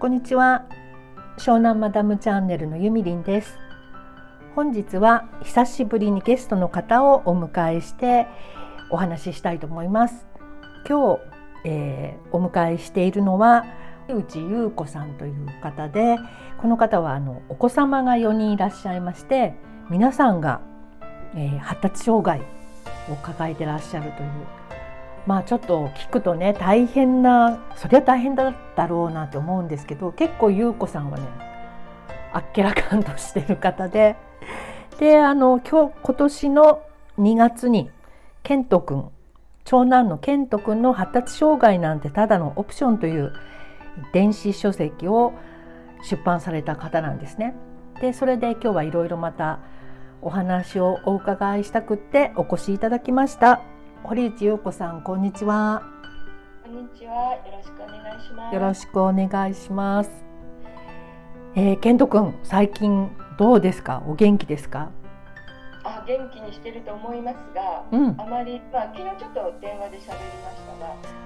こんにちは、湘南マダムチャンネルのゆみりんです。本日は久しぶりにゲストの方をお迎えしてお話ししたいと思います。今日、お迎えしているのは内優子さんという方で、この方はお子様が4人いらっしゃいまして、皆さんが、発達障害を抱えてらっしゃるという、まあちょっと聞くとね、大変な、そりゃ大変だったろうなって思うんですけど、結構優子さんはね、あっけらかんとしてる方で、今年の2月に健人くん、長男の健人くんの発達障害なんてただのオプションという電子書籍を出版された方なんですね。でそれで今日はいろいろまたお話をお伺いしたくってお越しいただきました。堀内優子さん、こんにちは。こんにちは、よろしくお願いします。よろしくお願いします。健人くん、最近どうですか？お元気ですか？元気にしてると思いますが、あまり、昨日ちょっと電話で喋りまし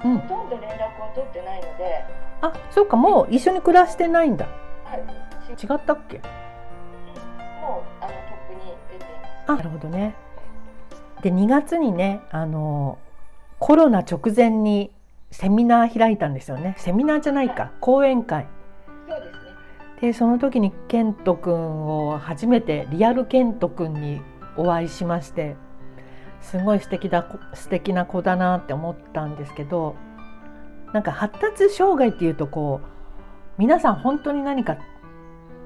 たが、ほとんど連絡を取ってないので。あ、そうか、もう一緒に暮らしてないんだ。はい、違ったっけ？もうとっくに出ています。あ、なるほどね。で2月にね、コロナ直前にセミナー開いたんですよね。セミナーじゃないか、講演会。そうですね。でその時に健人くんを初めてリアル健人くんにお会いしまして、すごい素敵な子だなって思ったんですけど、なんか発達障害っていうとこう皆さん本当に何か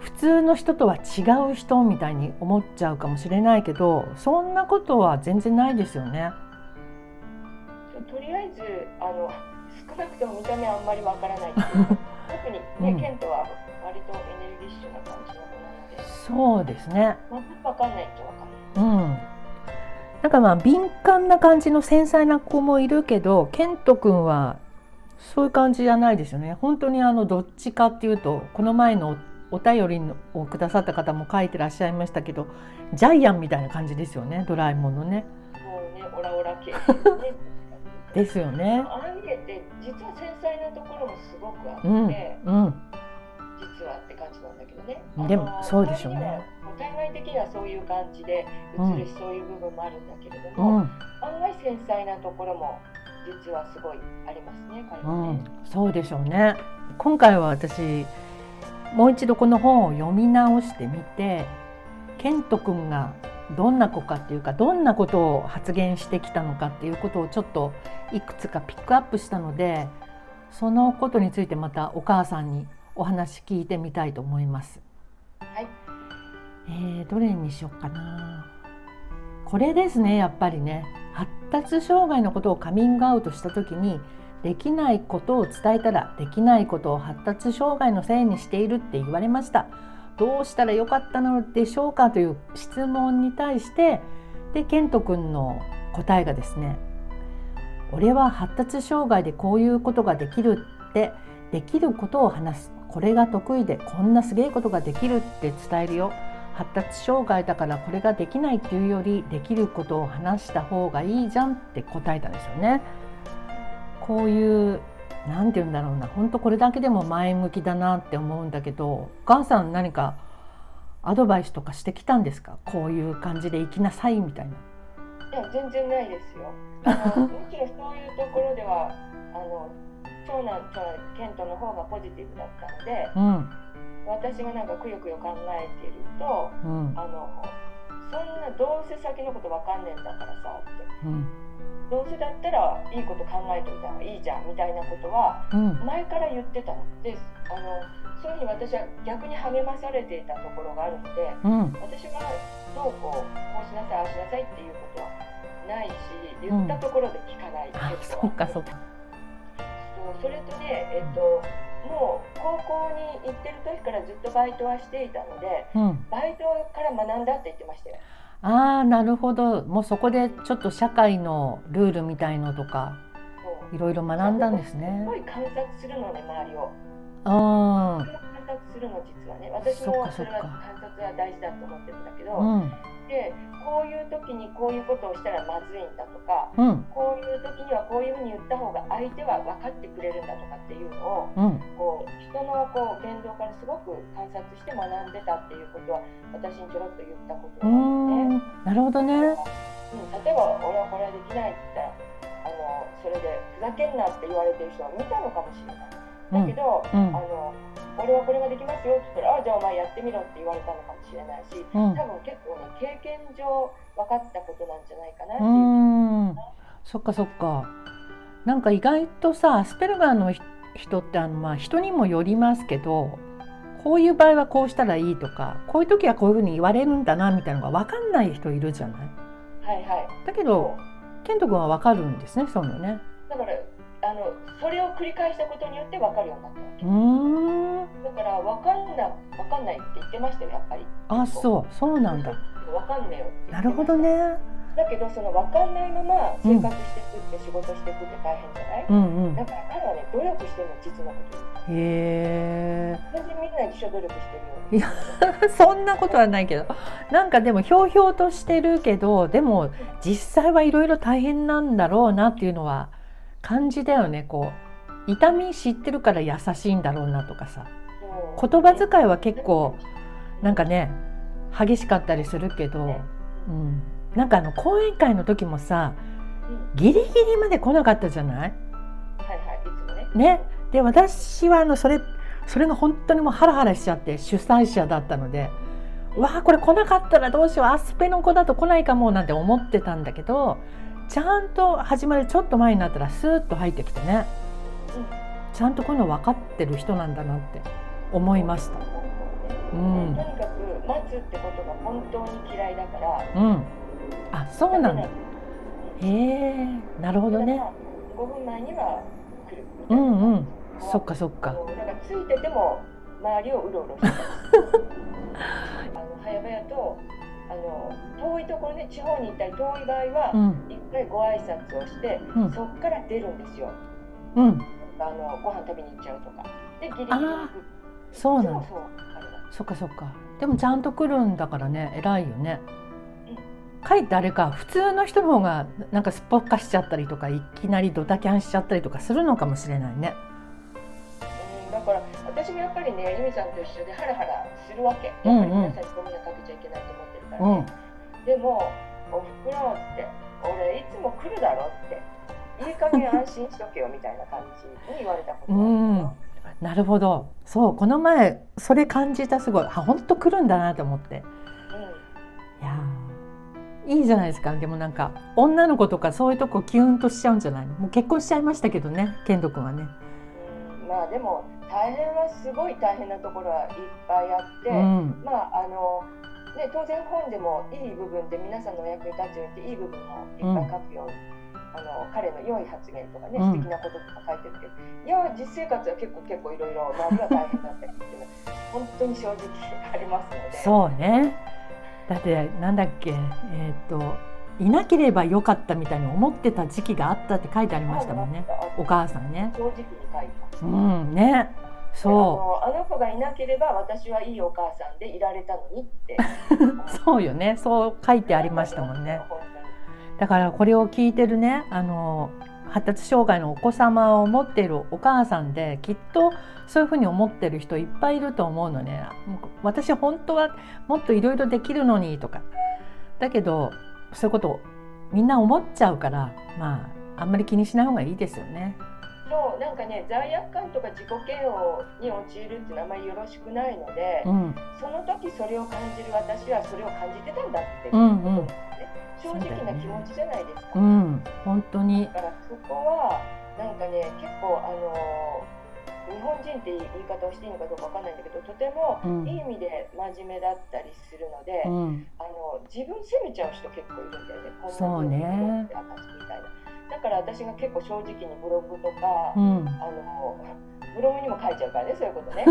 普通の人とは違う人みたいに思っちゃうかもしれないけど、そんなことは全然ないですよね。とりあえず少なくとも見た目はあんまりわからない。特にね、ケントは割とエネルギッシュな感じのものなので。そうですね。全くわかんないっちゃわかんない。なんか敏感な感じの繊細な子もいるけど、ケント君はそういう感じじゃないですよね。本当にどっちかっていうと、この前のお便りをくださった方も書いてらっしゃいましたけど、ジャイアンみたいな感じですよね。ドラえもんのね。もうね、オラオラ系ですよね。ああ見えて実は繊細なところもすごくあって、実はって感じなんだけどね。でもそうでしょうね。対外的にはそういう感じで映るし、そういう部分もあるんだけれども、案外繊細なところも実はすごいありますね。そうでしょうね。今回は私もう一度この本を読み直してみて、健人くんがどんな子かっていうか、どんなことを発言してきたのかっていうことをちょっといくつかピックアップしたので、そのことについてまたお母さんにお話聞いてみたいと思います。はい。どれにしようかな。これですね、やっぱりね。発達障害のことをカミングアウトした時に、できないことを伝えたら、できないことを発達障害のせいにしているって言われました。どうしたらよかったのでしょうかという質問に対して、で健人くんの答えがですね、俺は発達障害でこういうことができるって、できることを話す、これが得意でこんなすげえことができるって伝えるよ。発達障害だからこれができないっていうより、できることを話した方がいいじゃんって答えたんですよね。こういうなんて言うんだろうな、本当これだけでも前向きだなって思うんだけど、お母さん何かアドバイスとかしてきたんですか？こういう感じで生きなさいみたいな。いや、全然ないですよ。むしろそういうところでは長男と健人の方がポジティブだったので、私がなんかくよくよ考えていると、そんなどうせ先のことわかんねえんだからさって、どうせだったらいいこと考えておいた方がいいじゃんみたいなことは前から言ってたので、そういうふうに私は逆に励まされていたところがあるので、私がどうこうしなさいああしなさいっていうことはないし、言ったところで聞かない。そうかそうか。それとね、もう高校に行ってる時からずっとバイトはしていたので、バイトから学んだって言ってましたよ。ああ、なるほど。もうそこでちょっと社会のルールみたいのとかいろいろ学んだんですね。すごい観察するのね、周りを。観察するの、実はね。私もそれは観察は大事だと思ってるんだけど、して、こういう時にこういうことをしたらまずいんだとか、うん、こういう時にはこういうふうに言った方が相手は分かってくれるんだとかっていうのを、うん、こう人のこう言動からすごく観察して学んでたっていうことは私にちょろっと言ったことがあって、なるほどね、うん、例えば俺はこれはできないって言ったらそれでふざけんなって言われてる人は見たのかもしれないだけど、うんうん、俺はこれができますよって言ったら、あ、じゃあお前やってみろって言われたのかもしれないし、うん、多分結構ね、経験上分かったことなんじゃないかなっていう、うん、そっかそっか。なんか意外とさ、アスペルガーの人ってまあ、人にもよりますけど、こういう場合はこうしたらいいとか、こういう時はこういうふうに言われるんだなみたいなのが分かんない人いるじゃない。はいはい。だけどケント君は分かるんですね、そういうのね。だからそれを繰り返したことによって分かるようになったわけ。だから分かんないって言ってましたよ、やっぱり。あ、そうなんだ。分かんないよって言って。なるほどね。だけどその分かんないまま生活していくって、仕事していくって大変じゃない、うんうん、だから彼はね、努力してるの、実のことです。へー。全然みんな一緒努力してるよ。いや、そんなことはないけど、なんかでもひょうひょうとしてるけど、でも実際はいろいろ大変なんだろうなっていうのは感じだよね。こう痛み知ってるから優しいんだろうなとかさ、言葉遣いは結構なんかね激しかったりするけど、うん、なんか講演会の時もさギリギリまで来なかったじゃない？はいはい、いつもね。で私はそれが本当にもうハラハラしちゃって、主催者だったので、わあこれ来なかったらどうしよう、アスペの子だと来ないかもなんて思ってたんだけど、ちゃんと始まるちょっと前になったらスーッと入ってきてね、うん、ちゃんとこういうの分かってる人なんだなって思いました。うん、とにかく待つってことが本当に嫌いだから、うん、あ、そうなんだ。へえ、なるほどね。5分前には来る。うんうん。そっかそっか。なんかついてても周りをうろうろしてた。早々と。遠いところね、地方に行ったり遠い場合は一回ご挨拶をして、うん、そっから出るんですよ、うん、ご飯食べに行っちゃうとかでギリギリ行く。そうなんだ。そっかそっか。でもちゃんと来るんだからね、偉いよね。かえってあれか、普通の人の方がなんかすっぽかしちゃったりとか、いきなりドタキャンしちゃったりとかするのかもしれないね。だから私もやっぱりね、ゆみさんと一緒でハラハラするわけ。やっぱり皆さんにご迷惑かけちゃいけないと思ってるからね、うん、でもおふくろって俺いつも来るだろっていい加減安心しとけよみたいな感じに言われたことがあるの。うん、なるほど。そう、この前それ感じた。すごい、本当来るんだなと思って、うん、いいじゃないですか。でもなんか女の子とかそういうとこキュンとしちゃうんじゃないの。もう結婚しちゃいましたけどね、健人君はね。まあでも大変はすごい大変なところはいっぱいあって、うん、まあね、当然本でもいい部分で皆さんのお役に立つようにっていい部分もいっぱい書くように、うん、彼の良い発言とかね、素敵なこととか書いてるけど、うん、いや実生活は結構いろいろ周りは大変だったりっていうのは本当に正直ありますので。そうね。だってなんだっけ、いなければよかったみたいに思ってた時期があったって書いてありましたもんね。お母さんね。正直に書いた。うんね。そう。あの子がいなければ私はいいお母さんでいられたのにって。そうよね。そう書いてありましたもんね。だからこれを聞いてるね、発達障害のお子様を持っているお母さんで、きっとそういうふうに思ってる人いっぱいいると思うのね。私本当はもっといろいろできるのにとか。だけど。そういうことをみんな思っちゃうから、まあ、あんまり気にしない方がいいですよね。そう、なんかね、罪悪感とか自己嫌悪に陥るっていうのはあまりよろしくないので、うん、その時それを感じる私はそれを感じてたんだっていうことですね、うんうん、正直な気持ちじゃないですか。うん、本当に。だからそこはなんかね、結構日本人って言い方をしていいのかどうかわかんないんだけど、とてもいい意味で真面目だったりするので、うん、自分責めちゃう人結構いるんだよね。こんなのって私みたいな。だから私が結構正直にブログとか、うん、ブログにも書いちゃうからね、そういうことね。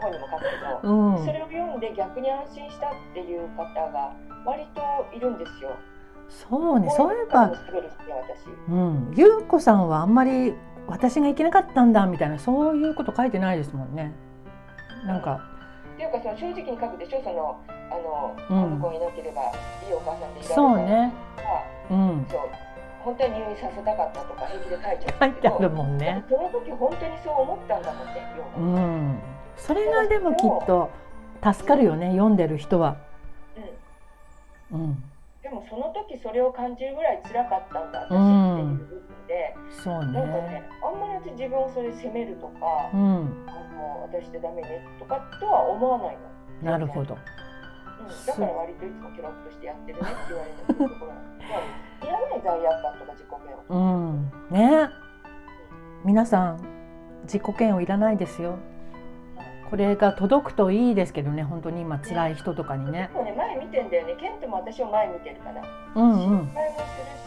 本にも書くけど、うん、それを読んで逆に安心したっていう方が割といるんですよ。そうね、そういえば、うん、ゆうこさんはあんまり私がいけなかったんだみたいな、そういうこと書いてないですもんね。なんかっていうか、その正直に書くでしょ。その子供いなければいいお母さんでいられない、うん、そう本当に入院させたかったとか平気で書いちゃうけど、書いてあるもんね。その時本当にそう思ったんだもんね、うん、それがでもきっと助かるよね、うん、読んでる人は、うんうん、でもその時それを感じるぐらい辛かったんだ私っていう部分で、うん、そうね、なんかね、あんまり自分をそれ責めるとか、うん、私ってダメねとかとは思わないの。なるほど、うん、だから割といつもキロッとしてやってるねって言われたところなんですけど、いらない罪悪感とか自己嫌悪、うんね、皆さん自己嫌悪いらないですよ。これが届くといいですけどね、本当に今辛い人とかにね。でもね、前見てんだよね、ケントも私を前見てるから、うんうん、失敗もする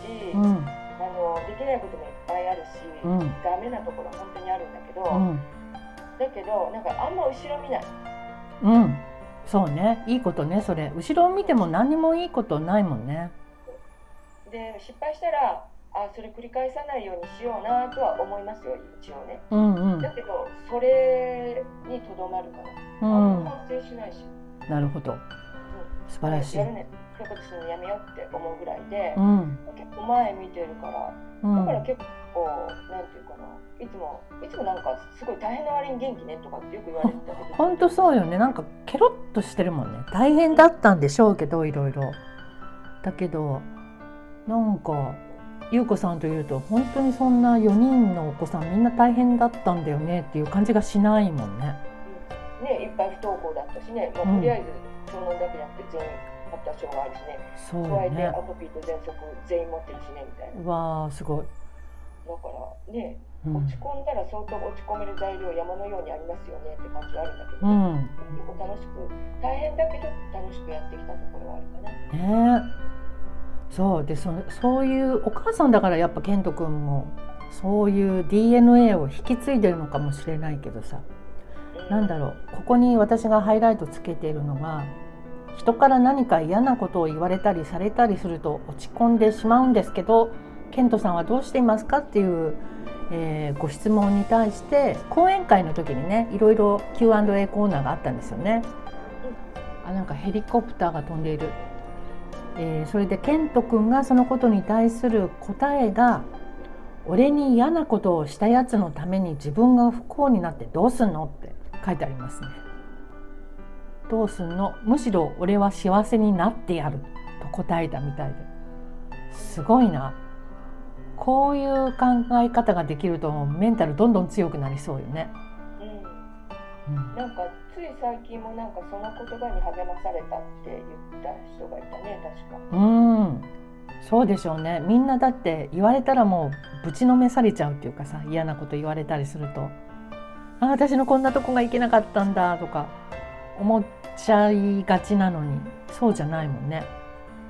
し、うん、できないこともいっぱいあるし、うん、ダメなところは本当にあるんだけど、うん、だけどなんかあんま後ろ見ない、うんそうね、いいことね、それ後ろを見ても何もいいことないもんね。で失敗したらそれ繰り返さないようにしようなとは思いますよ、一応ね、うんうん、だけどそれにとどまるから、うん、反省しないし。なるほど、うん、素晴らしい。やるね、そういうことするのやめようって思うぐらいで、うん、結構前見てるから、うん、だから結構なんていうかないつもなんかすごい大変な割に元気ねとかってよく言われてたけど、本当そうよね。なんかケロッとしてるもんね。大変だったんでしょうけど、いろいろだけど、なんか優子さんというと本当にそんな4人のお子さんみんな大変だったんだよねっていう感じがしないもんね。うん、ね、いっぱい不登校だったしね、まあ、とりあえず長男だけじゃなくて全員発達症があるしね、そうね、加えてアトピーと喘息全員持ってるしねみたいな。うわーすごい。だからね、落ち込んだら相当落ち込める材料山のようにありますよねって感じはあるんだけど、うん、楽しく大変だけど楽しくやってきたところはあるかな。そうで、そういうお母さんだからやっぱ健人君もそういう DNA を引き継いでるのかもしれないけどさ、なんだろう、ここに私がハイライトつけているのが、人から何か嫌なことを言われたりされたりすると落ち込んでしまうんですけど、健人さんはどうしていますかっていう、ご質問に対して講演会の時にね、いろいろ Q&A コーナーがあったんですよね。あ、なんかヘリコプターが飛んでいる。それで健人君がそのことに対する答えが、俺に嫌なことをしたやつのために自分が不幸になってどうすんのって書いてありますね。どうすんの、むしろ俺は幸せになってやると答えたみたいで、すごいな。こういう考え方ができるとメンタルどんどん強くなりそうよね。うん、なんかつい最近もなんかその言葉に励まされたって言った人がいたね、確か。うん、そうでしょうね。みんなだって言われたらもうぶちのめされちゃうっていうかさ、嫌なこと言われたりすると、あ、私のこんなとこがいけなかったんだとか思っちゃいがちなのに、そうじゃないもんね。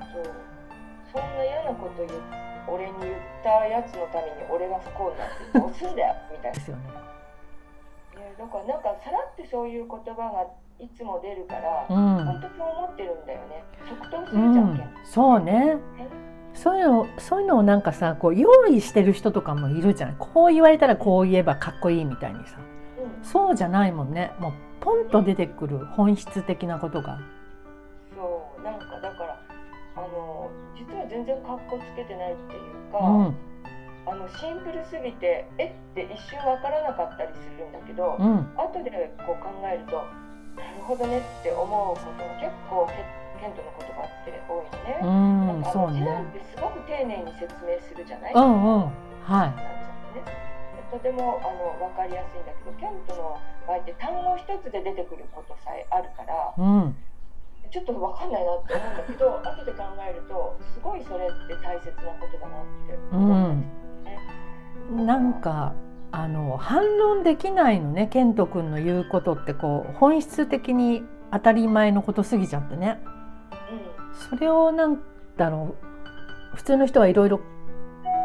そう、そんな嫌なこと俺に言ったやつのために俺が不幸になってどうすんだよみたいな。ですよね。だからなんかさらってそういう言葉がいつも出るから、うん、本当に思ってるんだよね。即答するじゃんけん、うん、そうね。そういうのをなんかさ、こう用意してる人とかもいるじゃない。こう言われたらこう言えばかっこいいみたいにさ、うん、そうじゃないもんね。もうポンと出てくる本質的なことが、そうなんかだから実は全然かっこつけてないっていうか、うん、シンプルすぎてって一瞬わからなかったりするんだけど、うん、後でこう考えるとなるほどねって思うことも結構健人の言葉って多いのね。うん、そうね。次男ってすごく丁寧に説明するじゃない。うんうん、はい。ね、とてもわかりやすいんだけど、健人の場合って単語一つで出てくることさえあるから、うん、ちょっとわかんないなって思うんだけど後で考えるとすごいそれって大切なことだなって思うんです。うん、なんか反論できないのね、健人君の言うことってこう本質的に当たり前のことすぎちゃってね、うん、それをなんだろう、普通の人はいろいろ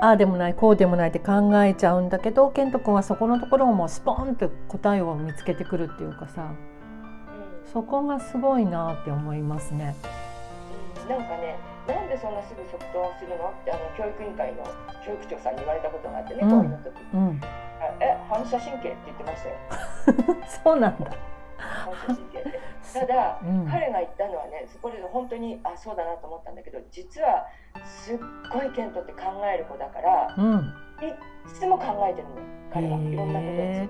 ああでもないこうでもないって考えちゃうんだけど、健人君はそこのところをもうスポンと答えを見つけてくるっていうかさ、うん、そこがすごいなって思いますね。なんかね、なんでそんなすぐ即答するのって教育委員会の教育長さんに言われたことがあってね、講義の時、うん、反射神経って言ってましたよ。そうなんだ。反射神経ってただ、うん、彼が言ったのはね、そこで本当にあそうだなと思ったんだけど、実はすっごいケントって考える子だから、うん、いつも考えてるのよ彼は、いろんなことについて。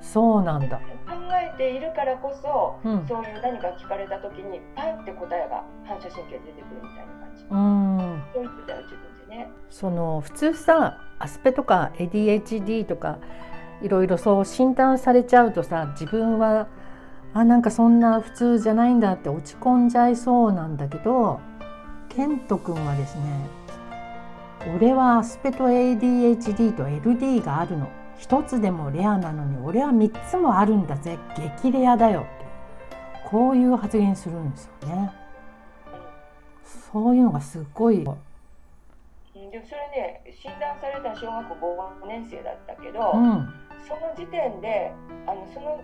そうなんだ。考えているからこそ、うん、そういう何か聞かれた時にパンって答えが反射神経で出てくるみたいな感じ。そう言ってたよ自分でね。その普通さ、アスペとか ADHD とかいろいろそう診断されちゃうとさ、自分はあなんかそんな普通じゃないんだって落ち込んじゃいそうなんだけど、ケント君はですね、俺はアスペと ADHD と LD があるの、一つでもレアなのに俺は3つもあるんだぜ、激レアだよってこういう発言するんですよね。そういうのがすごい。でもそれね、診断された小学校5年生だったけど、うん、その時点でその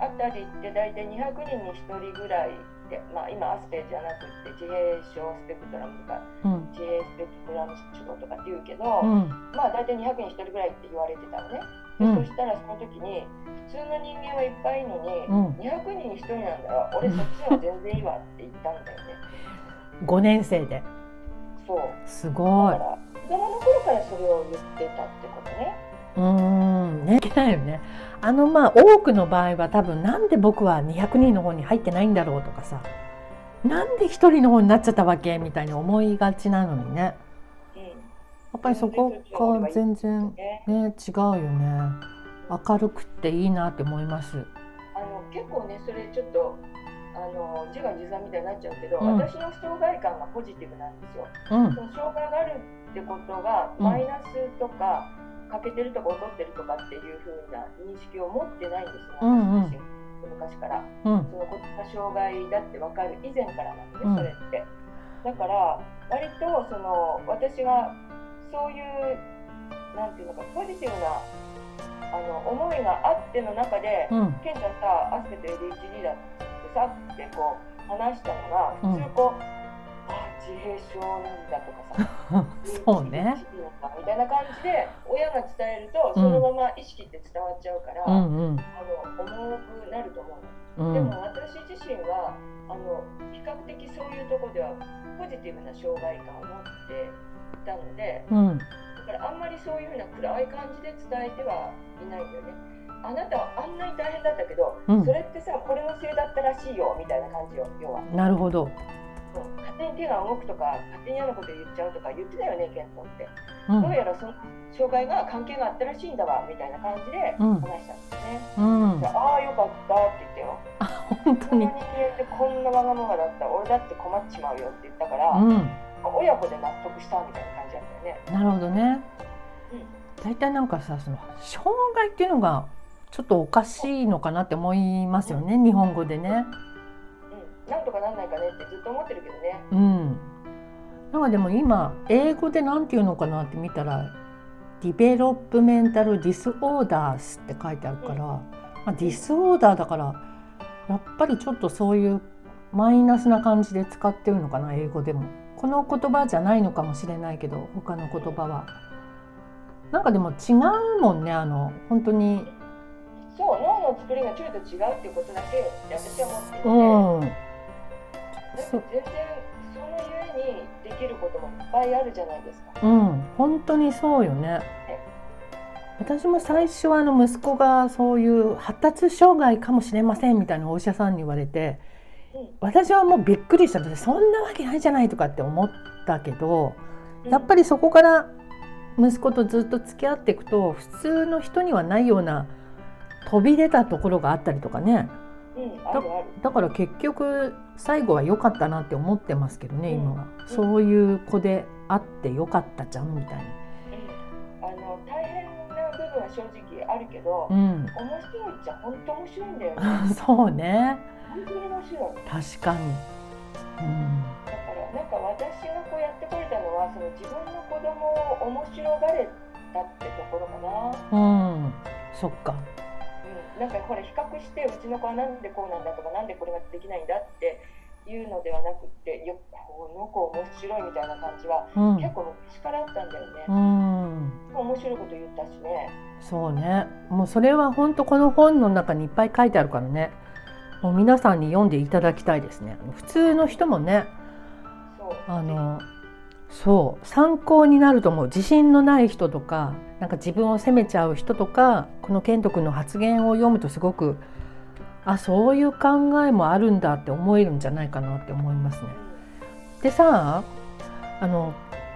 あたりって大体200人に1人ぐらいで、まあ、今アスペじゃなくて自閉症スペクトラムとか、うん、自閉スペクトラム症とかって言うけど、うん、まあ大体200人に1人ぐらいって言われてたのね、うん、そしたらその時に普通の人間はいっぱいいるのに、うん、200人に1人なんだら俺そっちは全然いいわって言ったんだよね5年生で。そうすごい。だから子供の頃からそれを言ってたってことね。いけないよね。まあ多くの場合は多分なんで僕は200人の方に入ってないんだろうとかさ、なんで1人の方になっちゃったわけみたいに思いがちなのにね、うん、やっぱりそこが全然、ね、違うよね。明るくっていいなって思います。結構ねそれちょっと自画自賛みたいになっちゃうけど、うん、私の障害感がポジティブなんですよ、うん、その障害があるってことがマイナスとか、うん、欠けてるとか劣ってるとかっていう風な認識を持ってないんですよ、うんうん、昔から、うん、その子が障害だって分かる以前からなんで、ね、うん、それってだから割とその私がそういうなんていうのかポジティブな思いがあっての中で、うん、ケンちゃんさアスペと ADHD だってさってこう話したのが普通こう、うん、自閉症なんだとかさそうねみたいな感じで親が伝えるとそのまま意識って伝わっちゃうから、うんうん、重くなると思うの、うん、でも私自身は比較的そういうとこではポジティブな障害感を持っていたので、うん、だからあんまりそういうふうな暗い感じで伝えてはいないんだよね。あなたはあんなに大変だったけど、うん、それってさこれのせいだったらしいよみたいな感じよ、要は。なるほど。勝手に手が動くとか勝手に嫌なこと言っちゃうとか言ってたよねケントって、うん、どうやらその障害が関係があったらしいんだわみたいな感じで話したんですね、うんうん、ああよかったって言ったよ。あ本当にこんな人間ってこんなわがままだった俺だって困っちまうよって言ったから、うん、親子で納得したみたいな感じだったよね。なるほどね、うん、だいたいなんかさその障害っていうのがちょっとおかしいのかなって思いますよね、うん、日本語でね、なんとかなんないかねってずっと思ってるけどね、うん、なんかでも今英語でなんていうのかなって見たらディベロップメンタルディスオーダースって書いてあるから、うん、まあ、ディスオーダーだからやっぱりちょっとそういうマイナスな感じで使ってるのかな英語でも。この言葉じゃないのかもしれないけど他の言葉はなんかでも違うもんね。本当にそう脳の作りがちょっと違うっていうことだけ私は思っていて、うん、全然そのゆえにできることもいっぱいあるじゃないですか。うん、本当にそうよね。私も最初は息子がそういう発達障害かもしれませんみたいなお医者さんに言われて、うん、私はもうびっくりしたのでそんなわけないじゃないとかって思ったけど、やっぱりそこから息子とずっと付き合っていくと普通の人にはないような飛び出たところがあったりとかね、だから結局最後は良かったなって思ってますけどね、うん、今はそういう子であって良かったじゃんみたいに、うん、大変な部分は正直あるけど、うん、面白いっちゃ本当面白いんだよねそうね本当に面白い。確かに、うん、だからなんか私がこうやってこれたのはその自分の子供を面白がれたってところかな。うん、そっか。なんかこれ比較してうちの子はなんでこうなんだとかなんでこれができないんだっていうのではなくて、いやこの子面白いみたいな感じは、うん、結構昔からあったんだよね、うん、面白いこと言ったしね。そうね、もうそれは本当この本の中にいっぱい書いてあるからね。もう皆さんに読んでいただきたいですね。普通の人もね、そう参考になると思う。自信のない人とか、なんか自分を責めちゃう人とか、このケント君の発言を読むとすごく、あ、そういう考えもあるんだって思えるんじゃないかなって思いますね。でさ、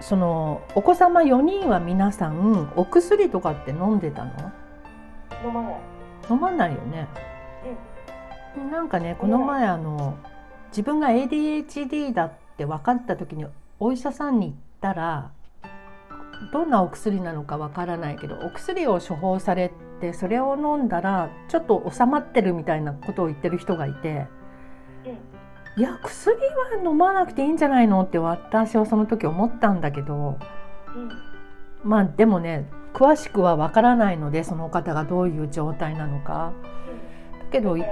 そのお子様4人は皆さんお薬とかって飲んでたの？飲まないよね。なんかね、この前自分が ADHD だって分かった時にお医者さんに行ったら、どんなお薬なのか分からないけどお薬を処方されて、それを飲んだらちょっと収まってるみたいなことを言ってる人がいて、いや薬は飲まなくていいんじゃないのって私はその時思ったんだけど、まあでもね、詳しくは分からないので、その方がどういう状態なのか、だからよ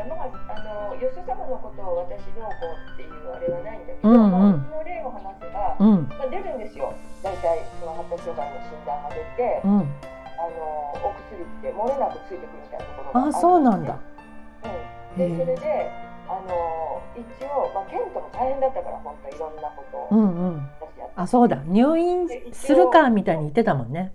そ様のことを私どうこうっていうあれはないんだけど、の例を話せば、出るんですよ。大体その発達障害の診断が出て、お薬って漏れなくついてくるみたいなところがあるんです。あ、そうなんだ。でそれで一応、ケントも大変だったから、本当いろんなことを私やって、あ、そうだ、入院するかみたいに言ってたもんね。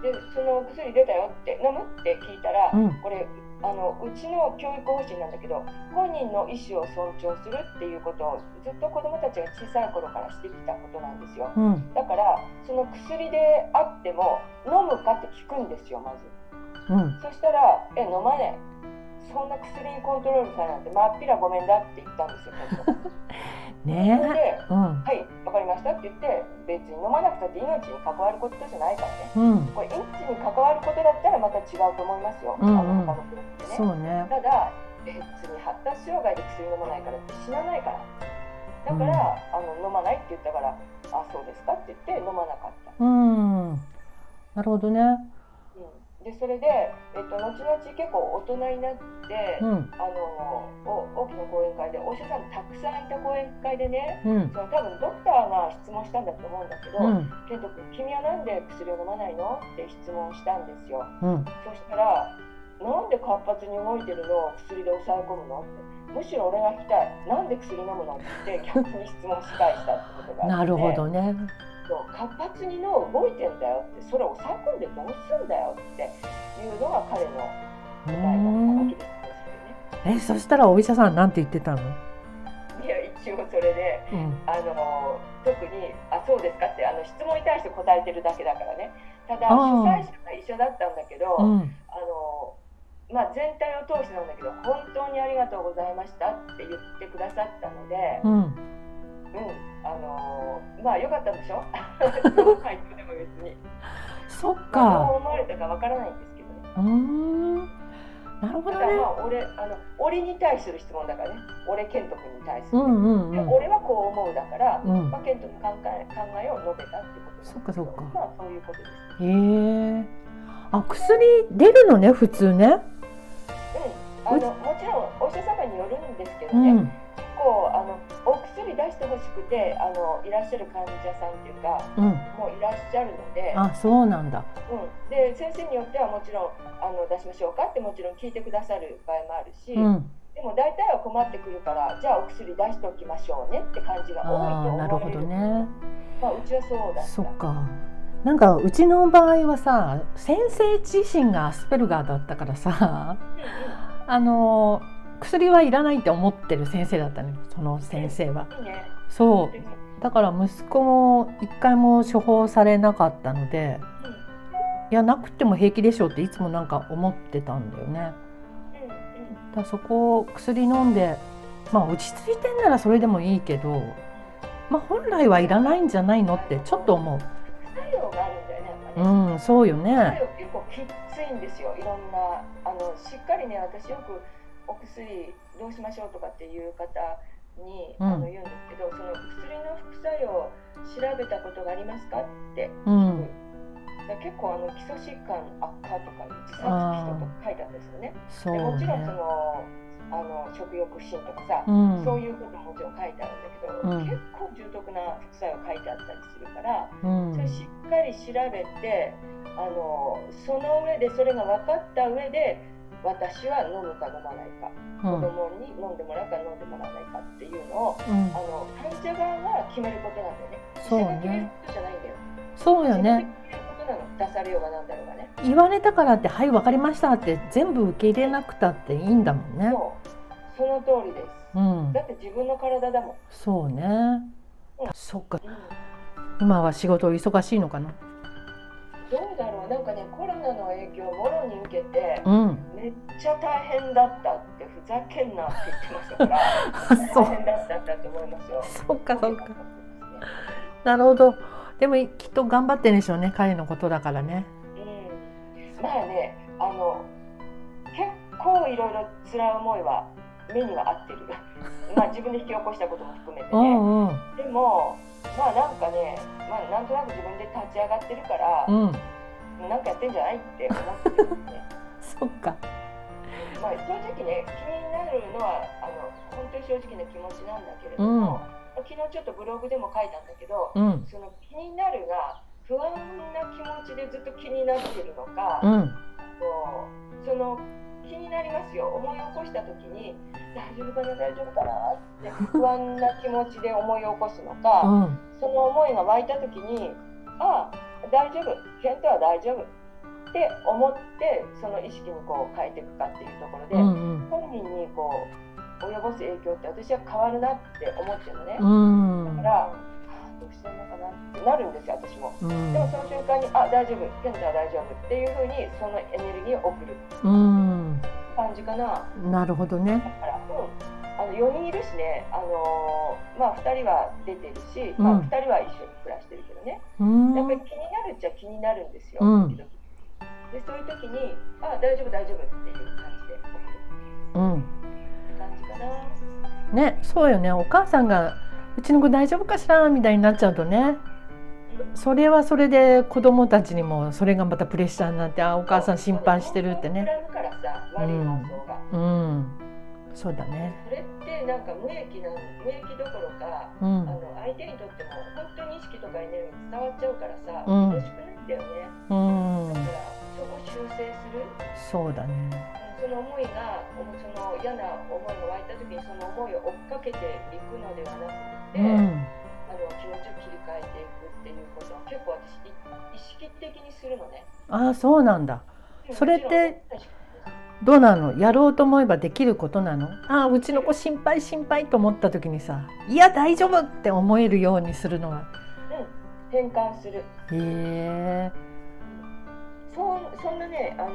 でそのお薬出たよって飲むって聞いたら、これうちの教育方針なんだけど、本人の意思を尊重するっていうことをずっと子どもたちが小さい頃からしてきたことなんですよ。だからその薬であっても飲むかって聞くんですよ、まず。そしたら、飲まねえ、そんな薬にコントロールされなんて、まっぴらごめんだって言ったんですよ。ねえ。で、はい、わかりましたって言って、別に飲まなくたって命に関わることじゃないからね。これ命に関わることだったらまた違うと思いますよ。他の人ってね。そうね。ただ別に発達障害で薬飲まないからって死なないから。だから、飲まないって言ったから、あ、そうですかって言って飲まなかった。なるほどね。でそれで、後々結構大人になって、大きな講演会でお医者さんたくさんいた講演会でね、その多分ドクターが質問したんだと思うんだけど、ケント君はなんで薬を飲まないのって質問したんですよ。そしたら、なんで活発に動いてるのを薬で抑え込むのって、むしろ俺が聞きたい、なんで薬飲むのって逆に質問し返したってことがあって。なるほどね。活発に脳動いてんだよって、それを抑え込んでどうすんだよっていうのが彼の答えのわけですよね。そしたらお医者さんなんて言ってたの？いや、一応それで、特にあ、そうですかって質問に対して答えてるだけだからね。ただ主催者が一緒だったんだけど、全体を通してなんだけど、本当にありがとうございましたって言ってくださったので、良かったんでしょ。はい、でも別に。そっか。どう思われたかわからないんですけどね。なるほどね。俺に対する質問だからね。俺ケント君に対する。で、俺はこう思うだから、ケントの考えを述べたってことなんですけど。そっかそっか。そういうことです。へえ。あ、薬出るのね、普通ね。もちろんお医者様によるんですけどね。お薬出してほしくていらっしゃる患者さんっていうか、もういらっしゃるので、あ、そうなんだ。で先生によってはもちろん出しましょうかってもちろん聞いてくださる場合もあるし、でも大体は困ってくるから、じゃあお薬出しておきましょうねって感じが多いと思われる。なるほどね。うちはそうだった。そっか。なんかうちの場合はさ、先生自身がアスペルガーだったからさ、薬はいらないって思ってる先生だったね、その先生は。そうだから息子も一回も処方されなかったので、いやなくても平気でしょうっていつもなんか思ってたんだよね。だそこを薬飲んで、落ち着いてんならそれでもいいけど、本来はいらないんじゃないのってちょっと思う。作用があるんだよね。そうよね。結構きついんですよ。いろんなしっかりね、私よくお薬どうしましょうとかっていう方に言うんですけど、その薬の副作用を調べたことがありますかって聞く。結構基礎疾患悪化とか自殺期とか書いてあるんですよね。でもちろんその食欲不振とかさ、そういうことももちろん書いてあるんだけど、結構重篤な副作用書いてあったりするから、それしっかり調べて、その上でそれが分かった上で私は飲むか飲まないか、子供に飲んでもらうか飲んでもらわないかっていうのを、患者側が決めることなんだよね。そうね、決めることじゃないんだよ。そうよね、決めることなの。出されようがなんだろうがね、言われたからってはい分かりましたって全部受け入れなくたっていいんだもんね。そう、その通りです、うん、だって自分の体だもん。そうね、うん、そっか、うん、今は仕事忙しいのかな。どうだろう、なんかね、コロナの影響をもろに受けて、うん、めっちゃ大変だったって、ふざけんなって言ってましたから大変だったと思いますよ。そっかそっか、なるほど。でもきっと頑張ってるんでしょうね、彼のことだからね、うん、まあね、結構いろいろ辛い思いは目には合ってるまあ自分で引き起こしたことも含めてね、うんうん、でもまあなんかね、まあ、なんとなく自分で立ち上がってるから、うん、なんかやってんじゃないって思ってるんで、ね、そっか、まあ、正直ね、気になるのは本当に正直な気持ちなんだけれども、うん、昨日ちょっとブログでも書いたんだけど、うん、その気になるが不安な気持ちでずっと気になってるのか、うん、その気になりますよ、思い起こしたときに大丈夫かな大丈夫かなって不安な気持ちで思い起こすのか、うん、その思いが湧いたときにああ大丈夫、健太は大丈夫って思ってその意識にこう変えていくかっていうところで、うんうん、本人にこう及ぼす影響って私は変わるなって思ってるのね、うん、だからどうしてるのかなってなるんですよ私も、うん、でもその瞬間にあ大丈夫、健太は大丈夫っていうふうにそのエネルギーを送る、うん、感じかな。なるほどね。だから、うん、4人いるしね、まあ、2人は出てるし、うん、まあ、2人は一緒に暮らしてるけどね、うん、やっぱり気になるっちゃ気になるんですよ、うん、時々でそういう時にあ大丈夫大丈夫っていう感じで送る、うん、って感じかな、ね、そうよね。お母さんがうちの子大丈夫かしらみたいになっちゃうとね、それはそれで子供たちにもそれがまたプレッシャーになって、あお母さん心配してるってね、うんうん、そうだね。それってなんか無益どころか、うん、相手にとっても本当に意識とかエネルギー伝わっちゃうからさ、うん、嬉しくないんだよね、うん、だからそこを修正する。そうだね、その思いがその嫌な思いが湧いた時にその思いを追っかけていくのではなくて、うん、気持ちを切り替えていくっていうことは結構私意識的にするのね。ああそうなんだ。それってどうなの、やろうと思えばできることなの。ああうちの子心配心配と思った時にさ、いや大丈夫って思えるようにするのは、うん、変換する。へえ、そんなね難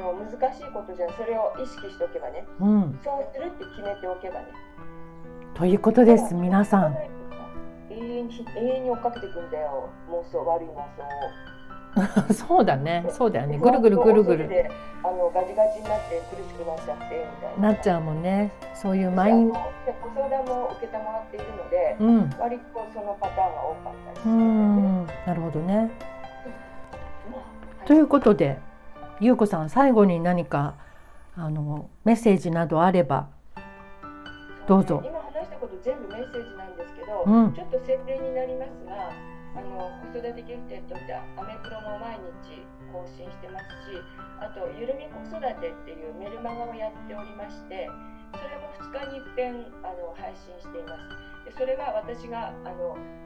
しいことじゃん。それを意識しておけばね、うん、そうするって決めておけばね。ということです。皆さん永遠に追っかけていくんだよ、妄想、悪い妄想をそうだね、そうだよね、ぐるぐるぐるぐるでガチガチになって苦しくなっちゃってみたいな、なっちゃうもんね。そういうマインドご相談も受けたまっているので、うん、割とそのパターンが多かったりするので、ね、なるほどね。ということで、ゆうこさん最後に何かメッセージなどあればどうぞ。今話したこと全部メッセージなんですけど、うん、ちょっと宣伝になりますが、子育てギフテッドってアメプロも毎日更新してますし、あとゆるみ子育てっていうメルマガをやっておりまして、それも2日に一遍配信しています。でそれは私が生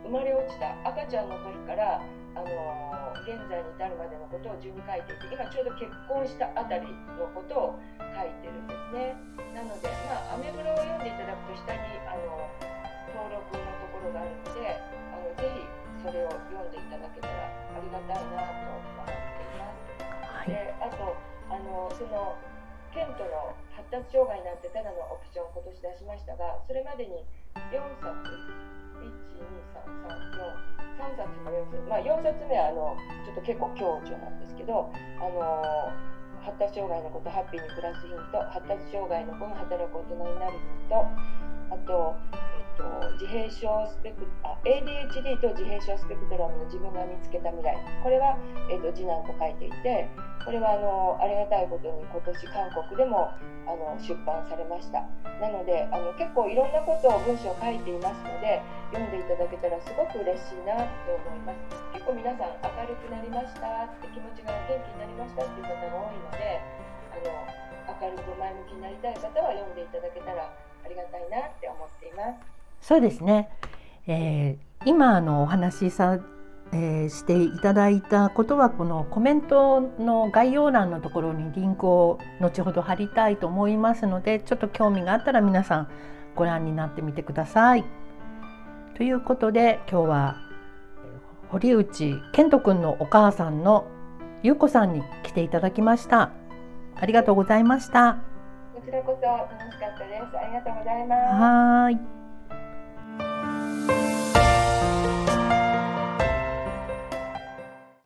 まれ落ちた赤ちゃんの時から現在に至るまでのことを順に書いていて、今ちょうど結婚したあたりのことを書いてるんですね。なので、まあ、アメブロを読んでいただくと下に登録のところがあるので、ぜひそれを読んでいただけたらありがたいなと思っています、はい、であとそのケントの発達障害なんてただのオプション今年出しましたが、それまでに4冊、3冊か4冊、まあ、4冊目はちょっと結構強調なんですけど、発達障害のこと、ハッピーに暮らすヒント、発達障害の子が働く大人になるヒント、あと、ADHD と自閉症スペクトラムの自分が見つけた未来、これは、次男と書いていて、これはありがたいことに今年韓国でも出版されました。なので結構いろんなことを文章書いていますので、読んでいただけたらすごく嬉しいなと思います。結構皆さん明るくなりましたって、気持ちが元気になりましたっていう方が多いので、明るく前向きになりたい方は読んでいただけたらありがたいなって思っています。そうですね、今お話ししていただいたことはこのコメントの概要欄のところにリンクを後ほど貼りたいと思いますので、ちょっと興味があったら皆さんご覧になってみてください。ということで今日は堀内健人くんのお母さんのゆうこさんに来ていただきました。ありがとうございました。こちらこそ楽しかったです。ありがとうございます。はい。